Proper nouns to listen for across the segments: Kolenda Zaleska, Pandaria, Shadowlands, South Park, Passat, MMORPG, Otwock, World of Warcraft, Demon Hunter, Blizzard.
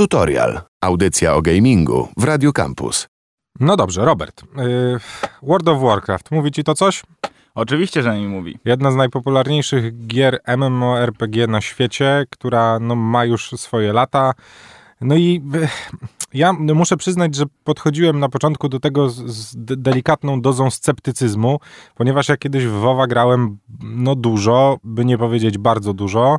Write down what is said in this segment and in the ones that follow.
Tutorial. Audycja o gamingu w Radio Campus. No dobrze, Robert. World of Warcraft. Mówi ci to coś? Oczywiście, że mi mówi. Jedna z najpopularniejszych gier MMORPG na świecie, która no, ma już swoje lata. No i ja muszę przyznać, że podchodziłem na początku do tego z delikatną dozą sceptycyzmu, ponieważ ja kiedyś w WoWa grałem no dużo, by nie powiedzieć bardzo dużo.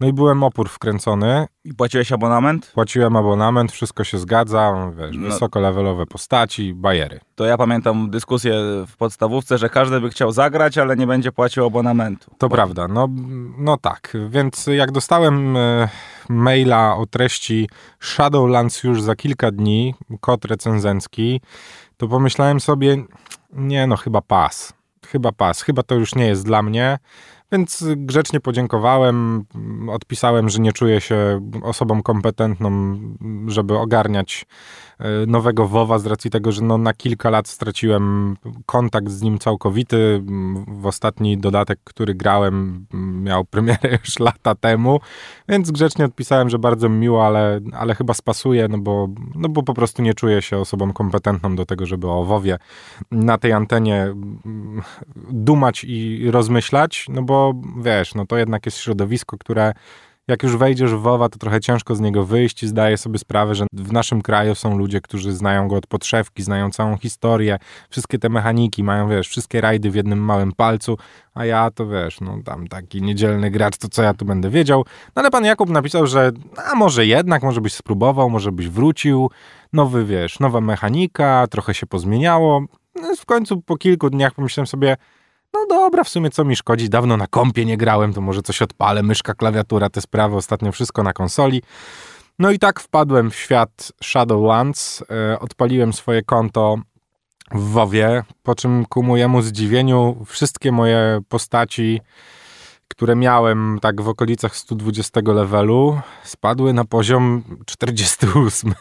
No i byłem opór wkręcony. I płaciłeś abonament? Płaciłem abonament, wszystko się zgadza, wiesz, no, wysokolevelowe postaci, bajery. To ja pamiętam dyskusję w podstawówce, że każdy by chciał zagrać, ale nie będzie płacił abonamentu. To prawda, no tak. Więc jak dostałem maila o treści Shadowlands już za kilka dni, kod recenzencki, to pomyślałem sobie, nie no, chyba to już nie jest dla mnie. Więc grzecznie podziękowałem, odpisałem, że nie czuję się osobą kompetentną, żeby ogarniać nowego WoWa z racji tego, że no na kilka lat straciłem kontakt z nim całkowity. W ostatni dodatek, który grałem, miał premierę już lata temu, więc grzecznie odpisałem, że bardzo miło, ale chyba spasuje, no bo po prostu nie czuję się osobą kompetentną do tego, żeby o WoWie na tej antenie dumać i rozmyślać, no bo wiesz, no to jednak jest środowisko, które jak już wejdziesz w WoWa, to trochę ciężko z niego wyjść i zdaję sobie sprawę, że w naszym kraju są ludzie, którzy znają go od podszewki, znają całą historię, wszystkie te mechaniki, mają, wiesz, wszystkie rajdy w jednym małym palcu, a ja to, wiesz, no tam taki niedzielny gracz, to co ja tu będę wiedział. No ale pan Jakub napisał, że a może jednak, może byś spróbował, może byś wrócił, nowy, wiesz, nowa mechanika, trochę się pozmieniało. No, w końcu po kilku dniach pomyślałem sobie, no dobra, w sumie co mi szkodzi, dawno na kompie nie grałem, to może coś odpalę, myszka, klawiatura, te sprawy, ostatnio wszystko na konsoli. No i tak wpadłem w świat Shadowlands, odpaliłem swoje konto w WoWie, po czym ku mojemu zdziwieniu wszystkie moje postaci, które miałem tak w okolicach 120 levelu, spadły na poziom 48.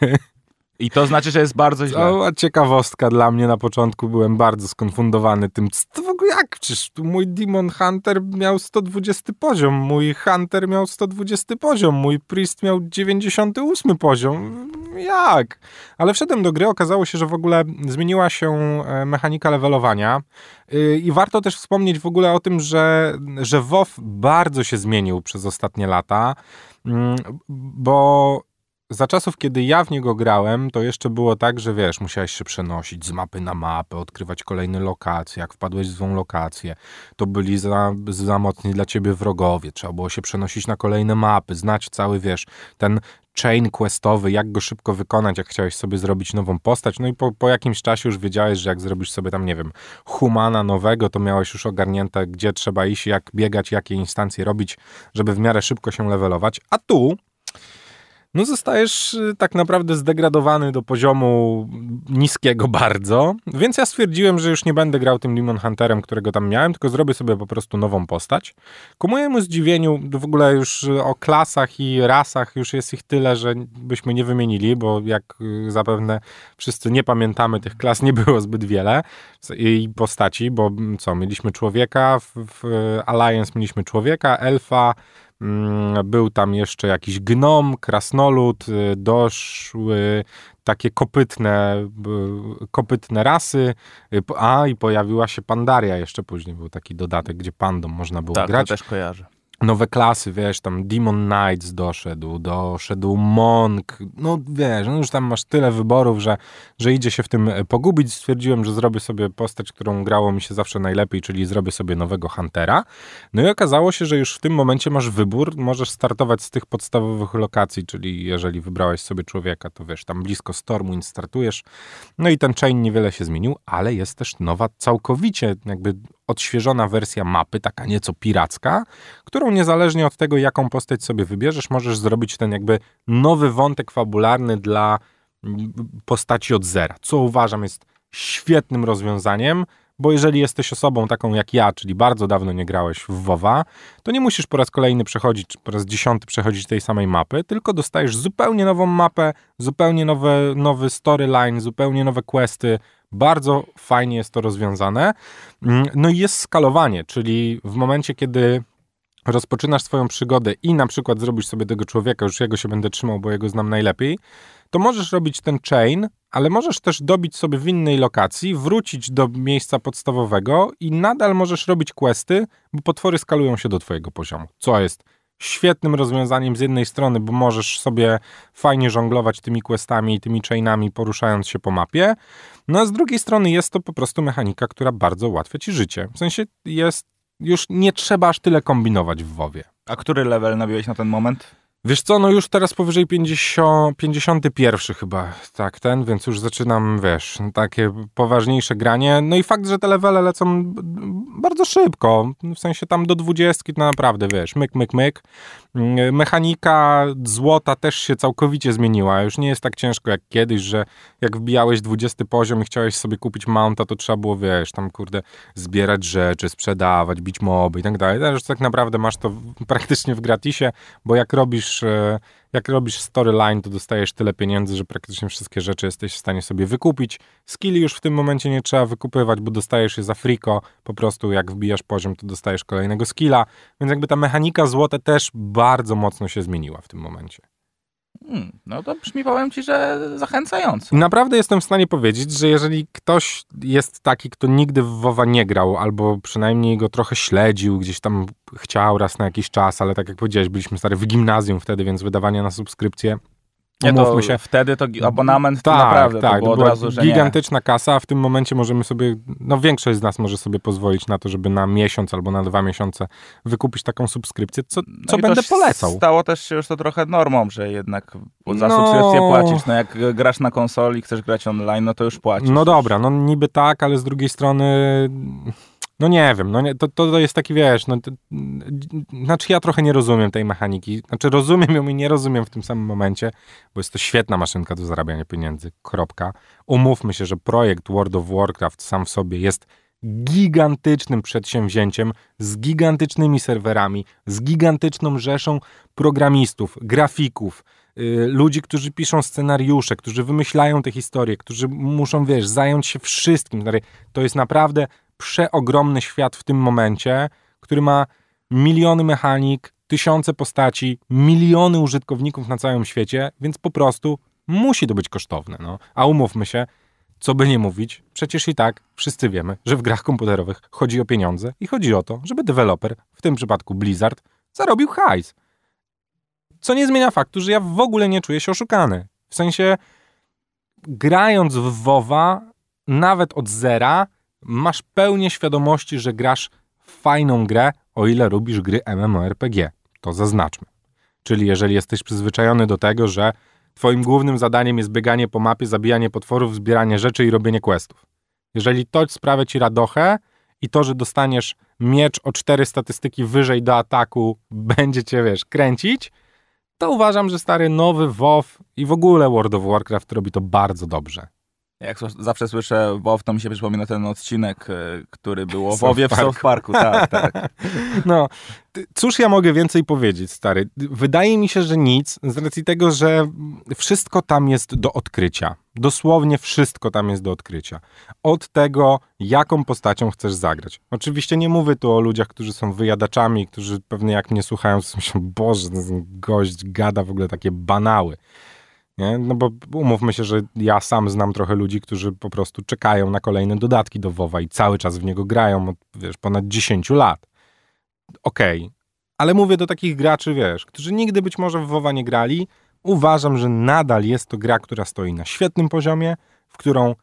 I to znaczy, że jest bardzo źle. Cała ciekawostka dla mnie, na początku byłem bardzo skonfundowany tym, co w ogóle, jak, przecież mój Demon Hunter miał 120 poziom, mój Hunter miał 120 poziom, mój Priest miał 98 poziom, jak? Ale wszedłem do gry, okazało się, że w ogóle zmieniła się mechanika levelowania i warto też wspomnieć w ogóle o tym, że WoW bardzo się zmienił przez ostatnie lata, bo za czasów, kiedy ja w niego grałem, to jeszcze było tak, że wiesz, musiałeś się przenosić z mapy na mapę, odkrywać kolejne lokacje, jak wpadłeś w złą lokację, to byli za mocni dla ciebie wrogowie, trzeba było się przenosić na kolejne mapy, znać cały, wiesz, ten chain questowy, jak go szybko wykonać, jak chciałeś sobie zrobić nową postać, no i po jakimś czasie już wiedziałeś, że jak zrobisz sobie tam, nie wiem, humana nowego, to miałeś już ogarnięte, gdzie trzeba iść, jak biegać, jakie instancje robić, żeby w miarę szybko się levelować, a tu no zostajesz tak naprawdę zdegradowany do poziomu niskiego bardzo, więc ja stwierdziłem, że już nie będę grał tym Demon Hunterem, którego tam miałem, tylko zrobię sobie po prostu nową postać. Ku mojemu zdziwieniu w ogóle już o klasach i rasach już jest ich tyle, że byśmy nie wymienili, bo jak zapewne wszyscy nie pamiętamy, tych klas nie było zbyt wiele i postaci, bo co, mieliśmy człowieka, w Alliance mieliśmy człowieka, elfa, był tam jeszcze jakiś gnom, krasnolud, doszły takie kopytne rasy, i pojawiła się Pandaria jeszcze później, był taki dodatek, gdzie pandą można było grać. Tak, to też kojarzę. Nowe klasy, wiesz, tam Demon Knights doszedł Monk, no wiesz, no już tam masz tyle wyborów, że idzie się w tym pogubić. Stwierdziłem, że zrobię sobie postać, którą grało mi się zawsze najlepiej, czyli zrobię sobie nowego Huntera. No i okazało się, że już w tym momencie masz wybór, możesz startować z tych podstawowych lokacji, czyli jeżeli wybrałeś sobie człowieka, to wiesz, tam blisko Stormwind startujesz. No i ten chain niewiele się zmienił, ale jest też nowa, całkowicie jakby odświeżona wersja mapy, taka nieco piracka, którą niezależnie od tego, jaką postać sobie wybierzesz, możesz zrobić ten jakby nowy wątek fabularny dla postaci od zera, co uważam jest świetnym rozwiązaniem, bo jeżeli jesteś osobą taką jak ja, czyli bardzo dawno nie grałeś w WoWa, to nie musisz po raz kolejny przechodzić, po raz 10 przechodzić tej samej mapy, tylko dostajesz zupełnie nową mapę, zupełnie nowy storyline, zupełnie nowe questy. Bardzo fajnie jest to rozwiązane. No i jest skalowanie, czyli w momencie, kiedy rozpoczynasz swoją przygodę i na przykład zrobisz sobie tego człowieka, już jego się będę trzymał, bo jego znam najlepiej, to możesz robić ten chain, ale możesz też dobić sobie w innej lokacji, wrócić do miejsca podstawowego i nadal możesz robić questy, bo potwory skalują się do twojego poziomu, co jest świetnym rozwiązaniem z jednej strony, bo możesz sobie fajnie żonglować tymi questami i tymi chainami, poruszając się po mapie, no a z drugiej strony jest to po prostu mechanika, która bardzo ułatwia ci życie. W sensie jest już nie trzeba aż tyle kombinować w WoWie. A który level nabiłeś na ten moment? Wiesz co, no już teraz powyżej 51 chyba, tak ten, więc już zaczynam, wiesz, takie poważniejsze granie. No i fakt, że te levele lecą bardzo szybko, w sensie tam do 20 to naprawdę, wiesz, myk. Mechanika złota też się całkowicie zmieniła. Już nie jest tak ciężko jak kiedyś, że jak wbijałeś 20 poziom i chciałeś sobie kupić mounta, to trzeba było, wiesz, tam kurde, zbierać rzeczy, sprzedawać, bić moby i tak dalej. Teraz tak naprawdę masz to praktycznie w gratisie, bo jak robisz storyline, to dostajesz tyle pieniędzy, że praktycznie wszystkie rzeczy jesteś w stanie sobie wykupić. Skilli już w tym momencie nie trzeba wykupywać, bo dostajesz je za friko. Po prostu jak wbijasz poziom, to dostajesz kolejnego skilla. Więc jakby ta mechanika złota też bardzo mocno się zmieniła w tym momencie. No to brzmi, powiem ci, że zachęcająco. Naprawdę jestem w stanie powiedzieć, że jeżeli ktoś jest taki, kto nigdy w WoWa nie grał, albo przynajmniej go trochę śledził, gdzieś tam chciał raz na jakiś czas, ale tak jak powiedziałeś, byliśmy stary w gimnazjum wtedy, więc wydawanie na subskrypcję, umówmy się. Wtedy to abonament tak, to naprawdę tak, to była razu, że gigantyczna kasa, a w tym momencie możemy sobie, no większość z nas może sobie pozwolić na to, żeby na miesiąc albo na 2 miesiące wykupić taką subskrypcję, co będę polecał. Stało też się już to trochę normą, że jednak za subskrypcję płacisz. No jak grasz na konsoli, chcesz grać online, no to już płacisz. No dobra, no niby tak, ale z drugiej strony... No nie wiem, to jest taki, wiesz, znaczy ja trochę nie rozumiem tej mechaniki, znaczy rozumiem ją i nie rozumiem w tym samym momencie, bo jest to świetna maszynka do zarabiania pieniędzy, kropka. Umówmy się, że projekt World of Warcraft sam w sobie jest gigantycznym przedsięwzięciem, z gigantycznymi serwerami, z gigantyczną rzeszą programistów, grafików, ludzi, którzy piszą scenariusze, którzy wymyślają te historie, którzy muszą, wiesz, zająć się wszystkim. To jest naprawdę... przeogromny świat w tym momencie, który ma miliony mechanik, tysiące postaci, miliony użytkowników na całym świecie, więc po prostu musi to być kosztowne. No. A umówmy się, co by nie mówić, przecież i tak wszyscy wiemy, że w grach komputerowych chodzi o pieniądze i chodzi o to, żeby deweloper, w tym przypadku Blizzard, zarobił hajs. Co nie zmienia faktu, że ja w ogóle nie czuję się oszukany. W sensie, grając w WoWa, nawet od zera, masz pełnię świadomości, że grasz w fajną grę, o ile lubisz gry MMORPG. To zaznaczmy. Czyli jeżeli jesteś przyzwyczajony do tego, że twoim głównym zadaniem jest bieganie po mapie, zabijanie potworów, zbieranie rzeczy i robienie questów. Jeżeli to sprawia ci radochę i to, że dostaniesz miecz o 4 statystyki wyżej do ataku, będzie cię, wiesz, kręcić, to uważam, że stary nowy WoW i w ogóle World of Warcraft robi to bardzo dobrze. Jak zawsze słyszę WoW, to mi się przypomina ten odcinek, który był o WoWie w South Parku. Tak. No, cóż ja mogę więcej powiedzieć, stary? Wydaje mi się, że nic, z racji tego, że wszystko tam jest do odkrycia. Dosłownie wszystko tam jest do odkrycia. Od tego, jaką postacią chcesz zagrać. Oczywiście nie mówię tu o ludziach, którzy są wyjadaczami, którzy pewnie jak mnie słuchają, to myślą, Boże, ten gość gada w ogóle takie banały. Nie? No bo umówmy się, że ja sam znam trochę ludzi, którzy po prostu czekają na kolejne dodatki do WoWa i cały czas w niego grają od, wiesz, ponad 10 lat. Okej. Ale mówię do takich graczy, wiesz, którzy nigdy być może w WoWa nie grali. Uważam, że nadal jest to gra, która stoi na świetnym poziomie, w którą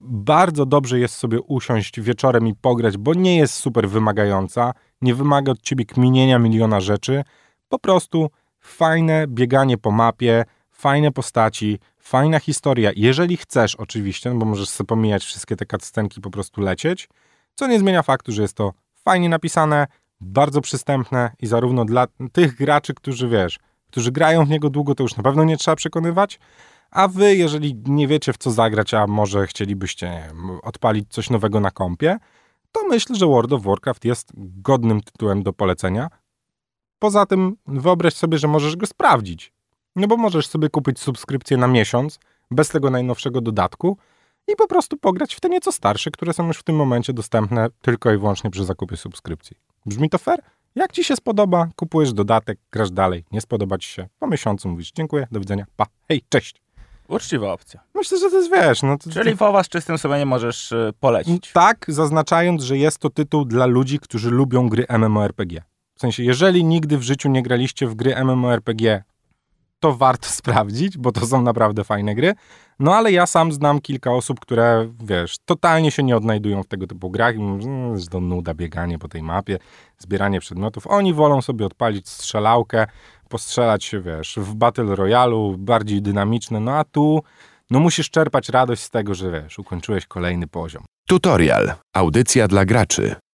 bardzo dobrze jest sobie usiąść wieczorem i pograć, bo nie jest super wymagająca, nie wymaga od ciebie kminienia miliona rzeczy. Po prostu fajne bieganie po mapie, fajne postaci, fajna historia, jeżeli chcesz oczywiście, no bo możesz sobie pomijać wszystkie te cutscenki, po prostu lecieć, co nie zmienia faktu, że jest to fajnie napisane, bardzo przystępne i zarówno dla tych graczy, którzy, wiesz, którzy grają w niego długo, to już na pewno nie trzeba przekonywać, a wy, jeżeli nie wiecie w co zagrać, a może chcielibyście, nie wiem, odpalić coś nowego na kompie, to myślę, że World of Warcraft jest godnym tytułem do polecenia. Poza tym wyobraź sobie, że możesz go sprawdzić. No bo możesz sobie kupić subskrypcję na miesiąc, bez tego najnowszego dodatku i po prostu pograć w te nieco starsze, które są już w tym momencie dostępne tylko i wyłącznie przy zakupie subskrypcji. Brzmi to fair? Jak ci się spodoba, kupujesz dodatek, grasz dalej. Nie spodoba ci się, po miesiącu mówisz dziękuję, do widzenia, pa, hej, cześć. Uczciwa opcja. Myślę, że to jest, wiesz... No to, czyli WoWa z czystym sobie nie możesz polecić. Tak, zaznaczając, że jest to tytuł dla ludzi, którzy lubią gry MMORPG. W sensie, jeżeli nigdy w życiu nie graliście w gry MMORPG, to warto sprawdzić, bo to są naprawdę fajne gry. No ale ja sam znam kilka osób, które, wiesz, totalnie się nie odnajdują w tego typu grach. Jest to nuda, bieganie po tej mapie, zbieranie przedmiotów. Oni wolą sobie odpalić strzelałkę, postrzelać się, wiesz, w Battle Royale, bardziej dynamiczne. No a tu, no musisz czerpać radość z tego, że, wiesz, ukończyłeś kolejny poziom. Tutorial. Audycja dla graczy.